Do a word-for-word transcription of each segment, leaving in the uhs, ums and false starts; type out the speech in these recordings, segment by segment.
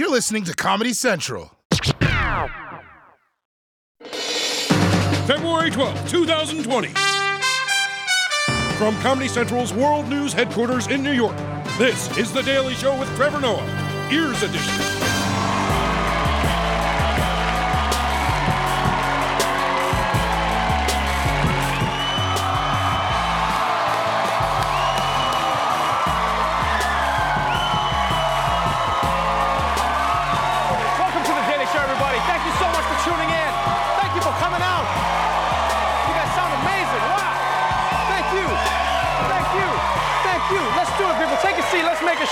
You're listening to Comedy Central. February twelfth, twenty twenty. From Comedy Central's World News headquarters in New York, this is The Daily Show with Trevor Noah, Ears Edition.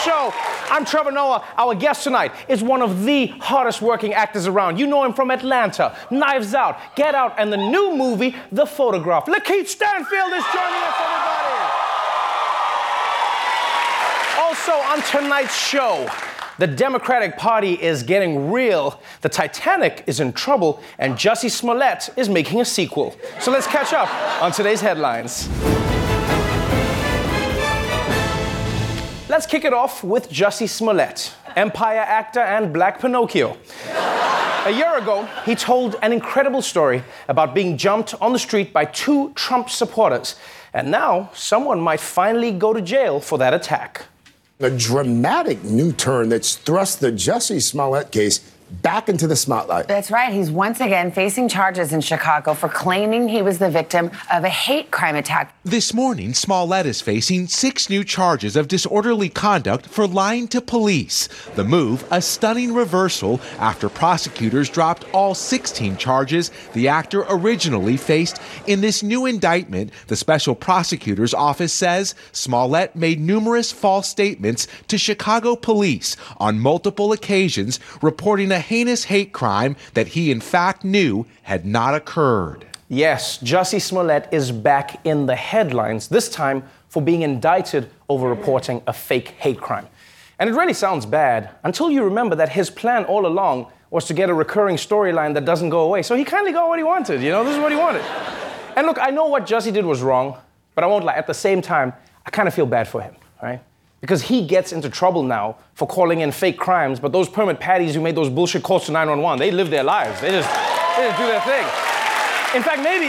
Show. I'm Trevor Noah. Our guest tonight is one of the hardest working actors around. You know him from Atlanta, Knives Out, Get Out, and the new movie, The Photograph. Lakeith Stanfield is joining us, everybody. Also on tonight's show, the Democratic Party is getting real, the Titanic is in trouble, and Jussie Smollett is making a sequel. So let's catch up on today's headlines. Let's kick it off with Jussie Smollett, Empire actor and Black Pinocchio. A year ago, he told an incredible story about being jumped on the street by two Trump supporters. And now, someone might finally go to jail for that attack. A dramatic new turn that's thrust the Jussie Smollett case back into the spotlight. That's right. He's once again facing charges in Chicago for claiming he was the victim of a hate crime attack. This morning, Smollett is facing six new charges of disorderly conduct for lying to police. The move, a stunning reversal after prosecutors dropped all sixteen charges the actor originally faced. In this new indictment, the special prosecutor's office says Smollett made numerous false statements to Chicago police on multiple occasions, reporting a A heinous hate crime that he in fact knew had not occurred. Yes, Jussie Smollett is back in the headlines, this time for being indicted over reporting a fake hate crime. And it really sounds bad until you remember that his plan all along was to get a recurring storyline that doesn't go away. So he kind of got what he wanted, you know, this is what he wanted. And look, I know what Jussie did was wrong, but I won't lie, at the same time, I kind of feel bad for him, right? Because he gets into trouble now for calling in fake crimes, but those permit patties who made those bullshit calls to nine one one, they live their lives. They just, they just do their thing. In fact, maybe,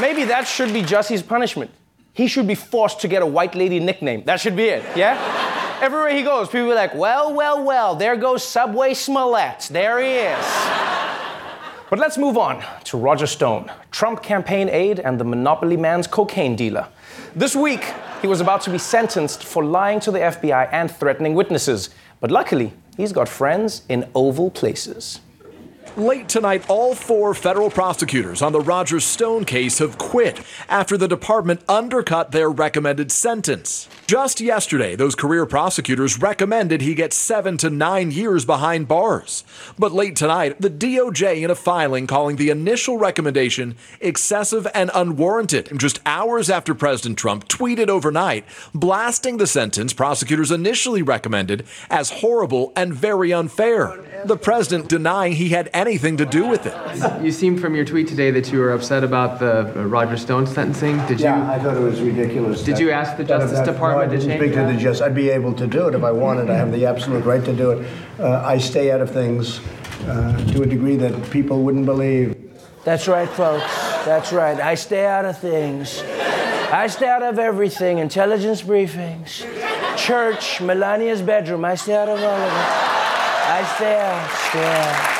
maybe that should be Jussie's punishment. He should be forced to get a white lady nickname. That should be it, yeah? Everywhere he goes, people are like, well, well, well, there goes Subway Smollett. There he is. But let's move on to Roger Stone, Trump campaign aide and the Monopoly man's cocaine dealer. This week, he was about to be sentenced for lying to the F B I and threatening witnesses. But luckily, he's got friends in oval places. Late tonight, all four federal prosecutors on the Roger Stone case have quit after the department undercut their recommended sentence. Just yesterday, those career prosecutors recommended he get seven to nine years behind bars. But late tonight, the D O J in a filing calling the initial recommendation excessive and unwarranted. Just hours after President Trump tweeted overnight, blasting the sentence prosecutors initially recommended as horrible and very unfair. The president denying he had anything to do with it. You seem from your tweet today that you were upset about the uh, Roger Stone sentencing. Did you? Yeah, I thought it was ridiculous. Did you ask the Justice Department to change it? No, I didn't speak to the Justice. I'd be able to do it if I wanted. I have the absolute right to do it. Uh, I stay out of things uh, to a degree that people wouldn't believe. That's right, folks. That's right. I stay out of things. I stay out of everything. Intelligence briefings, church, Melania's bedroom. I stay out of all of it. I stay out. Stay out.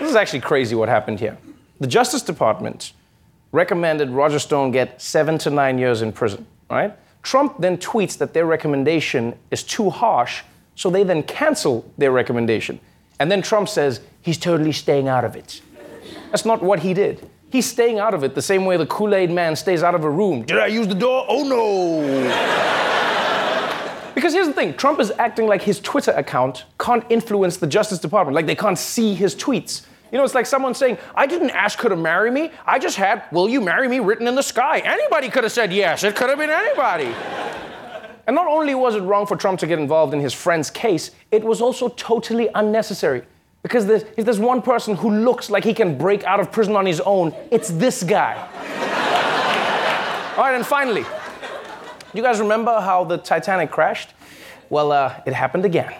This is actually crazy what happened here. The Justice Department recommended Roger Stone get seven to nine years in prison, right? Trump then tweets that their recommendation is too harsh, so they then cancel their recommendation. And then Trump says he's totally staying out of it. That's not what he did. He's staying out of it the same way the Kool-Aid man stays out of a room. Did I use the door? Oh, no. Because here's the thing, Trump is acting like his Twitter account can't influence the Justice Department, like they can't see his tweets. You know, it's like someone saying, I didn't ask her to marry me, I just had, will you marry me, written in the sky. Anybody could have said yes, it could have been anybody. And not only was it wrong for Trump to get involved in his friend's case, it was also totally unnecessary. Because there's, if there's one person who looks like he can break out of prison on his own, it's this guy. All right, and finally, do you guys remember how the Titanic crashed? well, uh, it happened again.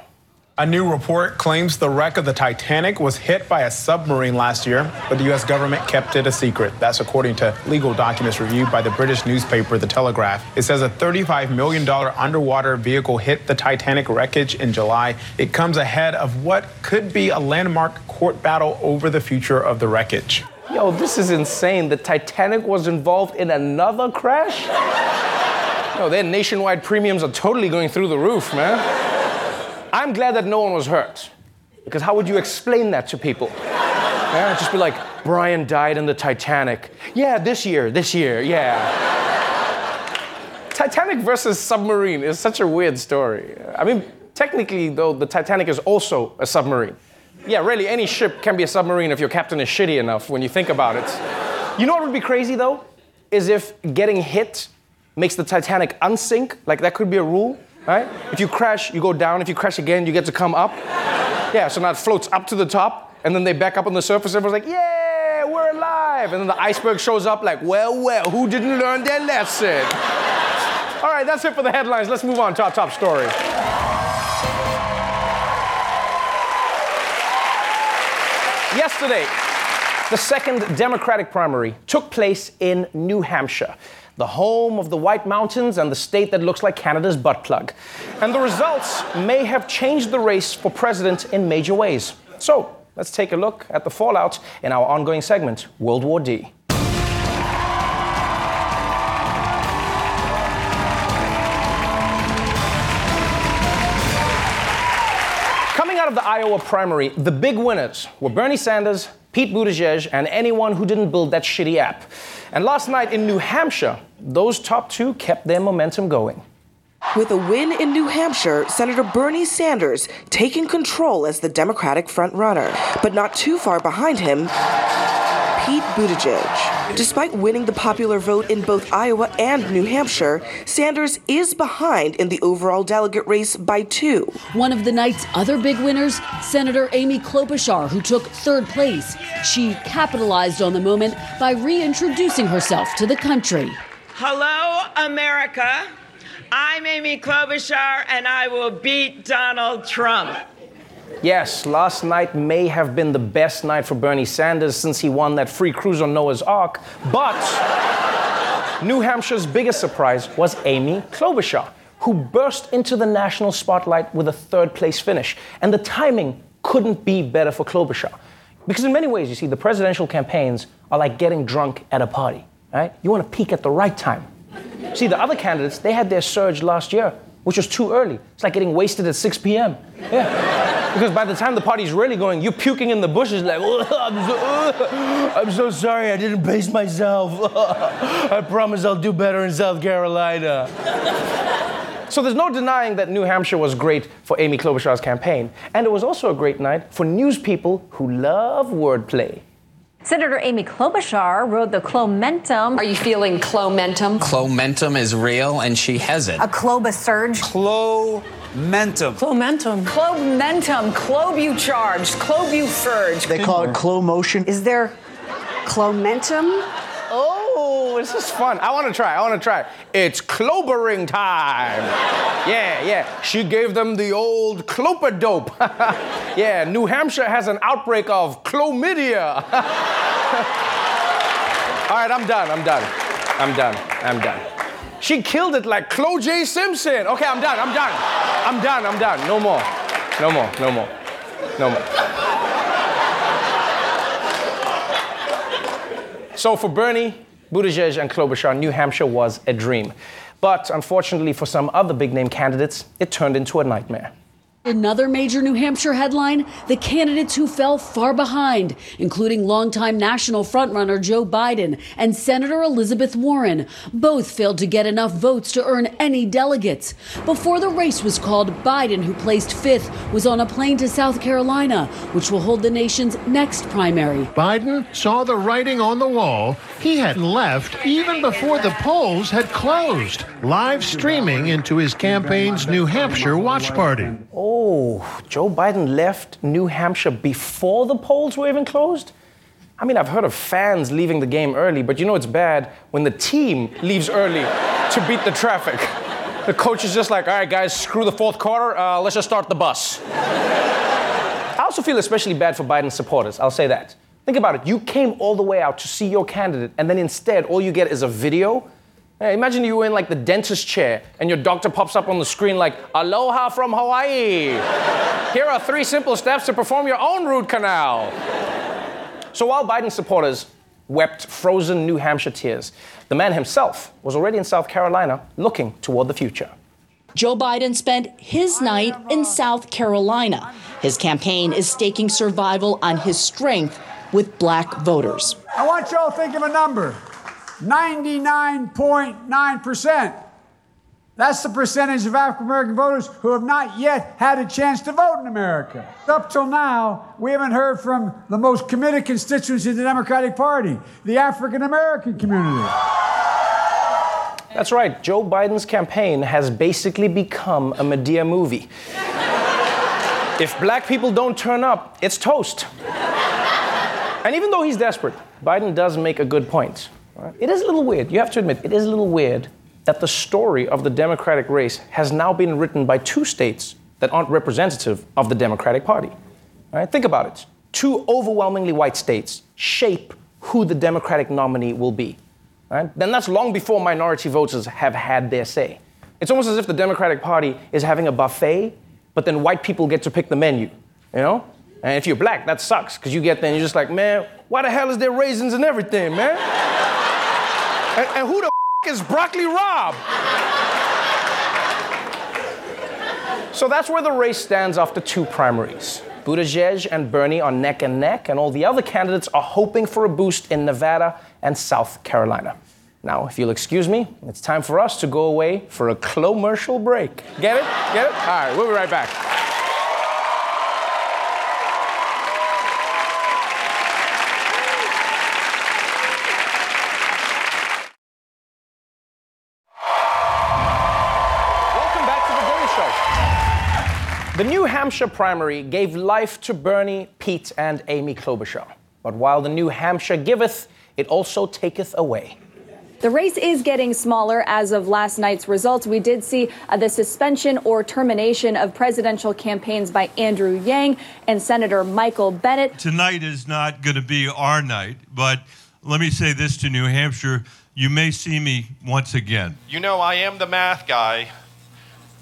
A new report claims the wreck of the Titanic was hit by a submarine last year, but the U S government kept it a secret. That's according to legal documents reviewed by the British newspaper The Telegraph. It says a thirty-five million dollars underwater vehicle hit the Titanic wreckage in July. It comes ahead of what could be a landmark court battle over the future of the wreckage. Yo, this is insane. The Titanic was involved in another crash? No, their nationwide premiums are totally going through the roof, man. I'm glad that no one was hurt, because how would you explain that to people? Yeah, just be like, Brian died in the Titanic. Yeah, this year, this year, yeah. Titanic versus submarine is such a weird story. I mean, technically, though, the Titanic is also a submarine. Yeah, really, any ship can be a submarine if your captain is shitty enough when you think about it. You know what would be crazy, though? Is if getting hit makes the Titanic unsink. Like, that could be a rule. Right? If you crash, you go down. If you crash again, you get to come up. Yeah, so now it floats up to the top, and then they back up on the surface. Everyone's like, yeah, we're alive. And then the iceberg shows up like, well, well, who didn't learn their lesson? All right, that's it for the headlines. Let's move on to our top story. Yesterday, the second Democratic primary took place in New Hampshire, the home of the White Mountains and the state that looks like Canada's butt plug. And the results may have changed the race for president in major ways. So let's take a look at the fallout in our ongoing segment, World War D. Coming out of the Iowa primary, the big winners were Bernie Sanders, Pete Buttigieg, and anyone who didn't build that shitty app. And last night in New Hampshire, those top two kept their momentum going. With a win in New Hampshire, Senator Bernie Sanders taking control as the Democratic frontrunner. But not too far behind him, Pete Buttigieg. Despite winning the popular vote in both Iowa and New Hampshire, Sanders is behind in the overall delegate race by two. One of the night's other big winners, Senator Amy Klobuchar, who took third place. She capitalized on the moment by reintroducing herself to the country. Hello, America. I'm Amy Klobuchar, and I will beat Donald Trump. Yes, last night may have been the best night for Bernie Sanders since he won that free cruise on Noah's Ark, but New Hampshire's biggest surprise was Amy Klobuchar, who burst into the national spotlight with a third-place finish. And the timing couldn't be better for Klobuchar. Because in many ways, you see, the presidential campaigns are like getting drunk at a party, right? You want to peak at the right time. See, the other candidates, they had their surge last year, which was too early. It's like getting wasted at six p.m. Yeah. Because by the time the party's really going, you're puking in the bushes like, oh, I'm, so, oh, I'm so sorry I didn't pace myself. Oh, I promise I'll do better in South Carolina. So there's no denying that New Hampshire was great for Amy Klobuchar's campaign. And it was also a great night for news people who love wordplay. Senator Amy Klobuchar rode the Klomentum. Are you feeling Klomentum? Klomentum is real, and she has it. A Kloba surge. Klomentum. Klomentum. Klomentum. Klobu charge. Klobu surge. They call it Klo motion. Is there Klomentum? Oh, this is fun. I want to try. I want to try. It's Klobering time. Yeah, yeah. She gave them the old Klopadope. Yeah, New Hampshire has an outbreak of chlamydia. All right, I'm done. I'm done. I'm done. I'm done. She killed it like Chloe J. Simpson. Okay, I'm done. I'm done. I'm done. I'm done. No more. No more. No more. No more. So for Bernie, Buttigieg, and Klobuchar, New Hampshire was a dream. But unfortunately for some other big-name candidates, it turned into a nightmare. Another major New Hampshire headline, the candidates who fell far behind, including longtime national frontrunner Joe Biden and Senator Elizabeth Warren. Both failed to get enough votes to earn any delegates. Before the race was called, Biden, who placed fifth, was on a plane to South Carolina, which will hold the nation's next primary. Biden saw the writing on the wall. He had left even before the polls had closed, live streaming into his campaign's New Hampshire watch party. Oh, Joe Biden left New Hampshire before the polls were even closed? I mean, I've heard of fans leaving the game early, but you know it's bad when the team leaves early to beat the traffic. The coach is just like, all right, guys, screw the fourth quarter. Uh, let's just start the bus. I also feel especially bad for Biden's supporters. I'll say that. Think about it. You came all the way out to see your candidate, and then instead, all you get is a video. Hey, imagine you were in, like, the dentist chair, and your doctor pops up on the screen like, aloha from Hawaii. Here are three simple steps to perform your own root canal. So while Biden supporters wept frozen New Hampshire tears, the man himself was already in South Carolina looking toward the future. Joe Biden spent his night in South Carolina. His campaign is staking survival on his strength with black voters. I want y'all to think of a number, ninety-nine point nine percent. That's the percentage of African-American voters who have not yet had a chance to vote in America. Up till now, we haven't heard from the most committed constituency of the Democratic Party, the African-American community. That's right. Joe Biden's campaign has basically become a Madea movie. If black people don't turn up, it's toast. And even though he's desperate, Biden does make a good point. It is a little weird. You have to admit, it is a little weird that the story of the Democratic race has now been written by two states that aren't representative of the Democratic Party. All right, think about it. Two overwhelmingly white states shape who the Democratic nominee will be. All right? Then that's long before minority voters have had their say. It's almost as if the Democratic Party is having a buffet, but then white people get to pick the menu, you know? And if you're black, that sucks, because you get there and you're just like, man, why the hell is there raisins and everything, man? and, and who the is broccoli Rob? So that's where the race stands after two primaries. Buttigieg and Bernie are neck and neck, and all the other candidates are hoping for a boost in Nevada and South Carolina. Now, if you'll excuse me, it's time for us to go away for a Klomercial break. Get it? Get it? All right, we'll be right back. The New Hampshire primary gave life to Bernie, Pete, and Amy Klobuchar. But while the New Hampshire giveth, it also taketh away. The race is getting smaller. As of last night's results, we did see uh, the suspension or termination of presidential campaigns by Andrew Yang and Senator Michael Bennett. Tonight is not going to be our night, but let me say this to New Hampshire. You may see me once again. You know, I am the math guy.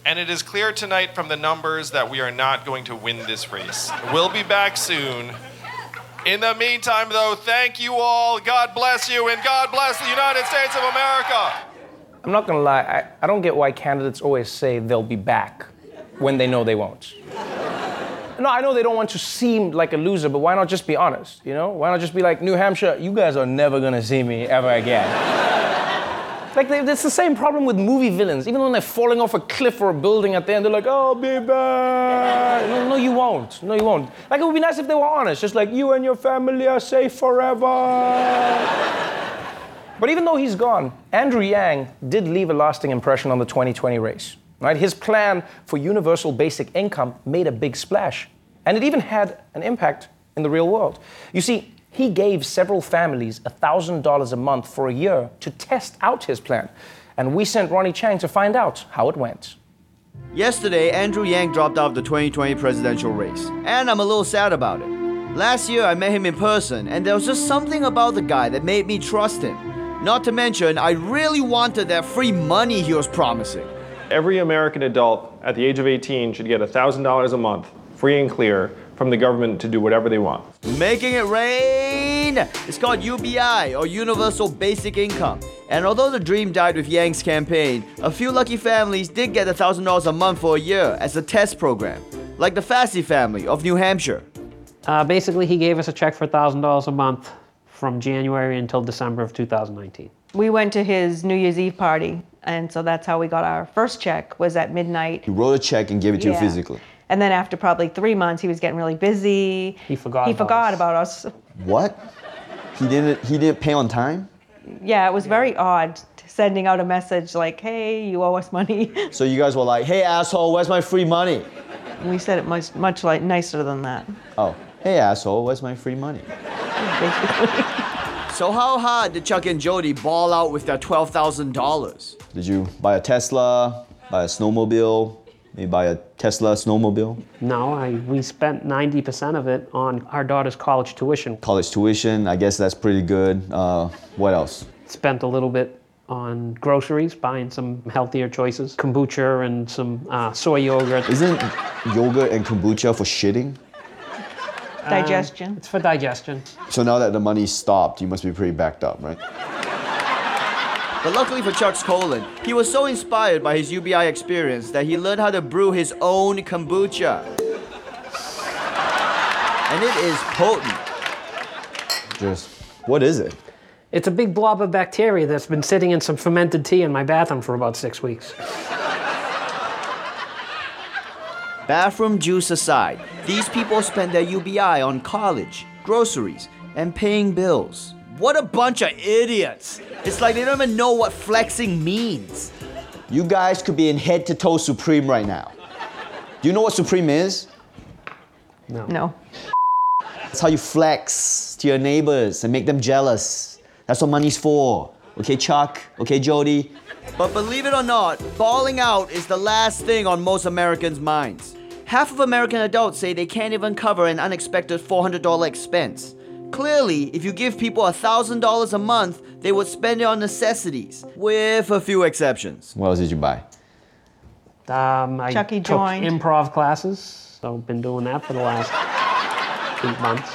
And it is clear tonight from the numbers that we are not going to win this race. We'll be back soon. In the meantime, though, thank you all. God bless you, and God bless the United States of America. I'm not gonna lie, I, I don't get why candidates always say they'll be back when they know they won't. No, I know they don't want to seem like a loser, but why not just be honest, you know? Why not just be like, New Hampshire, you guys are never gonna see me ever again. Like, they, it's the same problem with movie villains. Even when they're falling off a cliff or a building at the end, they're like, oh, be back. No, no, you won't. No, you won't. Like, it would be nice if they were honest. Just like, you and your family are safe forever. But even though he's gone, Andrew Yang did leave a lasting impression on the twenty twenty race. Right? His plan for universal basic income made a big splash. And it even had an impact in the real world. You see, he gave several families one thousand dollars a month for a year to test out his plan. And we sent Ronny Chieng to find out how it went. Yesterday, Andrew Yang dropped out of the twenty twenty presidential race. And I'm a little sad about it. Last year, I met him in person, and there was just something about the guy that made me trust him. Not to mention, I really wanted that free money he was promising. Every American adult at the age of eighteen should get one thousand dollars a month, free and clear, from the government to do whatever they want. Making it rain! It's called U B I, or Universal Basic Income. And although the dream died with Yang's campaign, a few lucky families did get one thousand dollars a month for a year as a test program, like the Fassi family of New Hampshire. Uh, basically, he gave us a check for one thousand dollars a month from January until December of two thousand nineteen. We went to his New Year's Eve party, and so that's how we got our first check, was at midnight. He wrote a check and gave it to yeah. you physically. And then after probably three months, he was getting really busy. He forgot. He forgot about us. What? He didn't. He didn't pay on time. Yeah, it was yeah. very odd sending out a message like, "Hey, you owe us money." So you guys were like, "Hey, asshole, where's my free money?" We said it much, much like nicer than that. Oh, hey, asshole, where's my free money? Basically. So how hard did Chuck and Jody ball out with their twelve thousand dollars? Did you buy a Tesla? Buy a snowmobile? Maybe buy a Tesla snowmobile? No, I, we spent ninety percent of it on our daughter's college tuition. College tuition, I guess that's pretty good. Uh, what else? Spent a little bit on groceries, buying some healthier choices. Kombucha and some uh, soy yogurt. Isn't yogurt and kombucha for shitting? Digestion. Uh, it's for digestion. So now that the money stopped, you must be pretty backed up, right? But luckily for Chuck's colon, he was so inspired by his U B I experience that he learned how to brew his own kombucha. And it is potent. Just, what is it? It's a big blob of bacteria that's been sitting in some fermented tea in my bathroom for about six weeks. Bathroom juice aside, these people spend their U B I on college, groceries, and paying bills. What a bunch of idiots. It's like they don't even know what flexing means. You guys could be in head-to-toe Supreme right now. Do you know what Supreme is? No. No. That's how you flex to your neighbors and make them jealous. That's what money's for. Okay, Chuck? Okay, Jody? But believe it or not, balling out is the last thing on most Americans' minds. Half of American adults say they can't even cover an unexpected four hundred dollars expense. Clearly, if you give people one thousand dollars a month, they would spend it on necessities, with a few exceptions. What else did you buy? Um, I Chucky took joined. improv classes, so I've been doing that for the last eight months.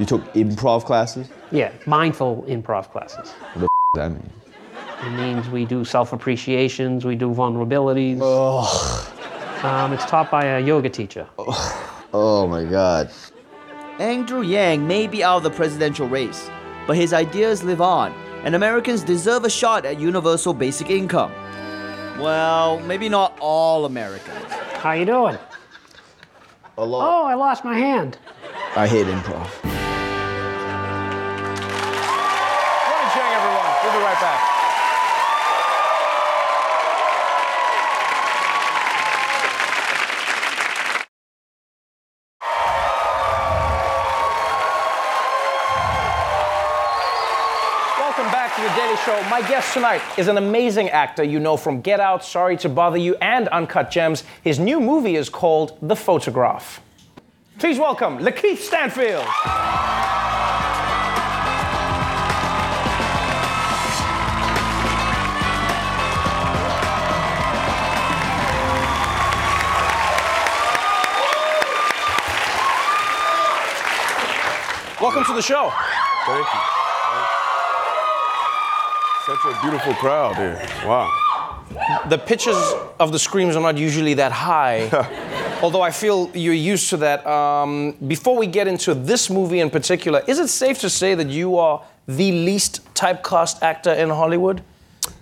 You took improv classes? Yeah, mindful improv classes. What the f does that mean? It means we do self-appreciations, we do vulnerabilities. Oh. Um, it's taught by a yoga teacher. Oh, oh my God. Andrew Yang may be out of the presidential race, but his ideas live on, and Americans deserve a shot at universal basic income. Well, maybe not all Americans. How you doing? A lot. Oh, I lost my hand. I hate improv. Ronny Chieng, everyone. We'll be right back. The Daily Show. My guest tonight is an amazing actor you know from Get Out, Sorry to Bother You, and Uncut Gems. His new movie is called The Photograph. Please welcome Lakeith Stanfield. Welcome to the show. Thank you. Such a beautiful crowd here. Wow. The pitches of the screams are not usually that high, although I feel you're used to that. Um, before we get into this movie in particular, is it safe to say that you are the least typecast actor in Hollywood?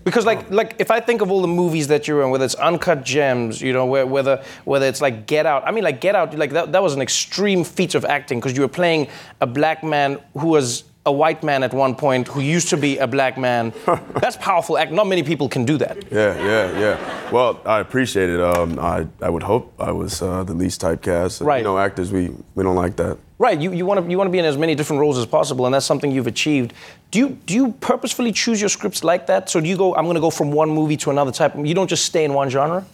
Because like, like if I think of all the movies that you're in, whether it's Uncut Gems, you know, whether whether it's like Get Out. I mean, like Get Out, like that, that was an extreme feat of acting because you were playing a black man who was a white man at one point who used to be a black man. That's powerful act. Not many people can do that. Yeah, yeah, yeah. Well, I appreciate it. Um, I, I would hope I was uh, the least typecast. Right. You know, actors, we, we don't like that. Right, you, you want to you want to be in as many different roles as possible, and that's something you've achieved. Do you do you purposefully choose your scripts like that? So do you go, I'm going to go from one movie to another type? You don't just stay in one genre?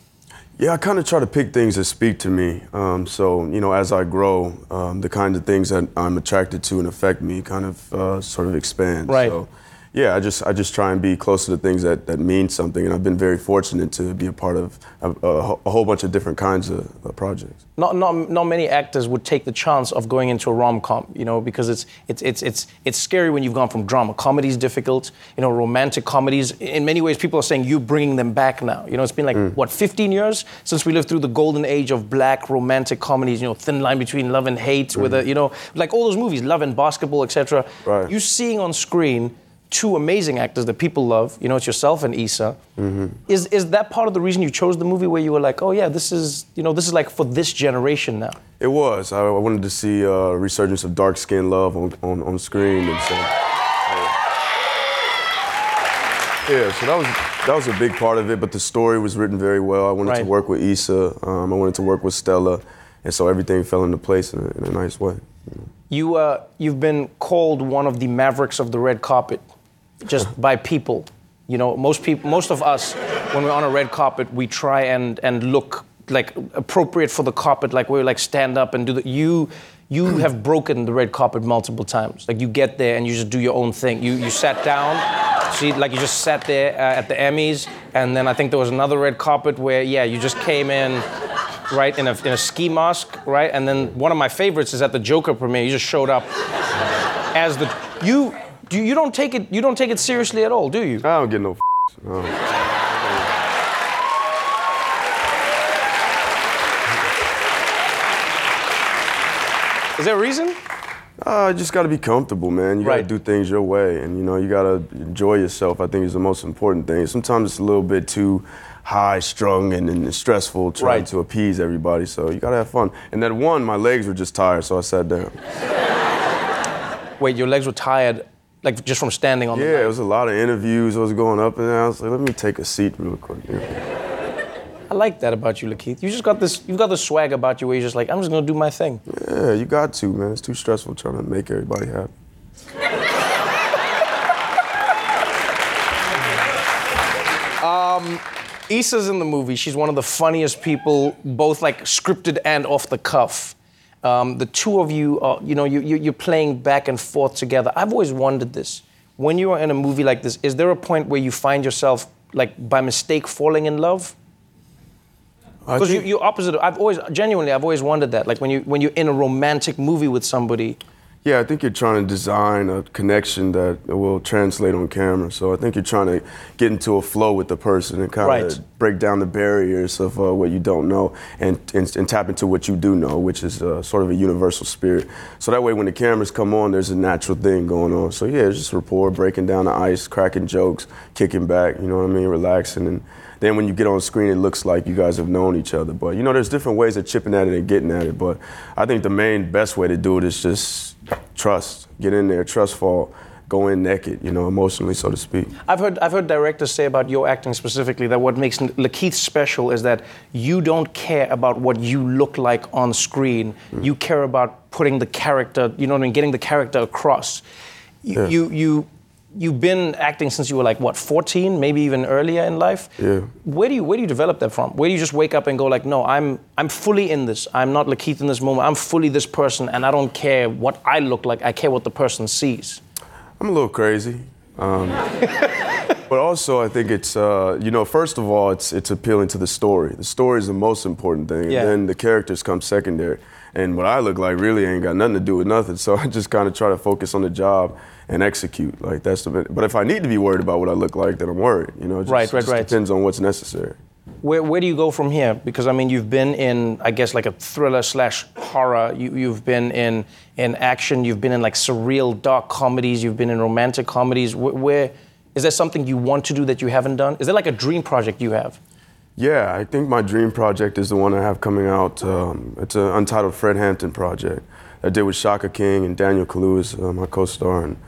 Yeah, I kind of try to pick things that speak to me. Um, so, you know, as I grow, um, the kind of things that I'm attracted to and affect me kind of uh, sort of expand. Right. So, yeah, I just I just try and be close to the things that, that mean something. And I've been very fortunate to be a part of a, a, a whole bunch of different kinds of uh, projects. Not not not many actors would take the chance of going into a rom-com, you know, because it's it's it's it's it's scary when you've gone from drama. Comedy's difficult, you know, romantic comedies. In many ways, people are saying you're bringing them back now. You know, it's been like mm. what fifteen years since we lived through the golden age of black romantic comedies. You know, Thin Line Between Love and Hate, mm. with a, you know, like all those movies, Love and Basketball, et cetera. Right. You're seeing on screen two amazing actors that people love. You know, it's yourself and Issa. Mm-hmm. Is is that part of the reason you chose the movie, where you were like, oh yeah, this is, you know, this is like for this generation now? It was. I, I wanted to see a resurgence of dark-skinned love on, on, on screen. And so, yeah. yeah, so that was that was a big part of it, but the story was written very well. I wanted right. to work with Issa. Um, I wanted to work with Stella. And so everything fell into place in a, in a nice way. You know. you, uh, you've been called one of the mavericks of the red carpet. Just by people, you know, most people, most of us when we're on a red carpet, we try and, and look like appropriate for the carpet, like we like stand up and do the, you, you have broken the red carpet multiple times. Like you get there and you just do your own thing. You, you sat down, see, like you just sat there uh, at the Emmys, and then I think there was another red carpet where, yeah, you just came in, right, in a, in a ski mask, right? And then one of my favorites is at the Joker premiere, you just showed up as the, you, do, you don't take it, you don't take it seriously at all, do you? I don't get no f***. Oh. Is there a reason? Uh, you just gotta be comfortable, man. You gotta right. do things your way, and you know, you gotta enjoy yourself, I think is the most important thing. Sometimes it's a little bit too high strung and, and stressful trying right. to appease everybody, so you gotta have fun. And at one, my legs were just tired, so I sat down. Wait, your legs were tired, like just from standing on yeah, the Yeah, it was a lot of interviews, I was going up and I was like, let me take a seat real quick. Yeah. I like that about you, Lakeith. You just got this, you've got this swag about you where you're just like, I'm just gonna do my thing. Yeah, you got to, man. It's too stressful trying to make everybody happy. um, Issa's in the movie. She's one of the funniest people, both like scripted and off the cuff. Um, the two of you, are, you know, you, you, you're playing back and forth together. I've always wondered this. When you are in a movie like this, is there a point where you find yourself, like, by mistake falling in love? Because you, you're opposite. I've always, genuinely, I've always wondered that. Like when, you, when you're in a romantic movie with somebody. Yeah, I think you're trying to design a connection that will translate on camera. So I think you're trying to get into a flow with the person and kind of right. break down the barriers of uh, what you don't know and, and, and tap into what you do know, which is uh, sort of a universal spirit. So that way when the cameras come on, there's a natural thing going on. So yeah, it's just rapport, breaking down the ice, cracking jokes, kicking back, you know what I mean, relaxing. And then when you get on screen, it looks like you guys have known each other. But, you know, there's different ways of chipping at it and getting at it. But I think the main best way to do it is just trust. Get in there, trust fall, go in naked, you know, emotionally, so to speak. I've heard, I've heard directors say about your acting specifically that what makes Lakeith special is that you don't care about what you look like on screen. Mm. You care about putting the character, you know what I mean, getting the character across. You, yeah. you, you You've been acting since you were like, what, fourteen, maybe even earlier in life? Yeah. Where do you, where do you develop that from? Where do you just wake up and go like, no, I'm I'm fully in this. I'm not Lakeith in this moment. I'm fully this person, and I don't care what I look like. I care what the person sees. I'm a little crazy. Um, but also, I think it's, uh, you know, first of all, it's it's appealing to the story. The story is the most important thing, yeah. and then the characters come secondary. And what I look like really ain't got nothing to do with nothing. So I just kind of try to focus on the job and execute. Like that's the. But if I need to be worried about what I look like, then I'm worried. You know, it just, right, right, just right. depends on what's necessary. Where Where do you go from here? Because I mean, you've been in, I guess, like a thriller slash horror. You You've been in in action. You've been in like surreal dark comedies. You've been in romantic comedies. Where, where is there something you want to do that you haven't done? Is there like a dream project you have? Yeah, I think my dream project is the one I have coming out. Um, it's an untitled Fred Hampton project I did with Shaka King and Daniel Kaluuya, uh, my co-star. And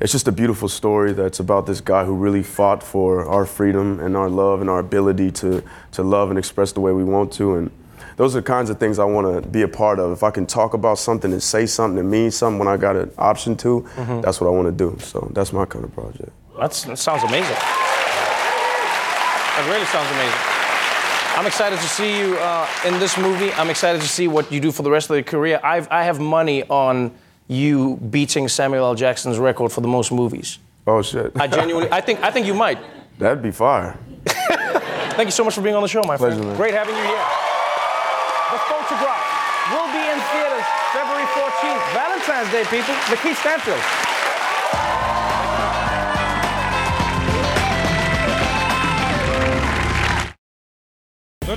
it's just a beautiful story that's about this guy who really fought for our freedom and our love and our ability to, to love and express the way we want to. And those are the kinds of things I want to be a part of. If I can talk about something and say something and mean something when I got an option to, mm-hmm. that's what I want to do. So that's my kind of project. That's, that sounds amazing. That really sounds amazing. I'm excited to see you uh, in this movie. I'm excited to see what you do for the rest of your career. I've, I have money on you beating Samuel L. Jackson's record for the most movies. Oh, shit. I genuinely, I think I think you might. That'd be fire. Thank you so much for being on the show, my Pleasure, friend. Man. Great having you here. The Photograph will be in theaters February fourteenth. Valentine's Day, people. Lakeith Stanfield. The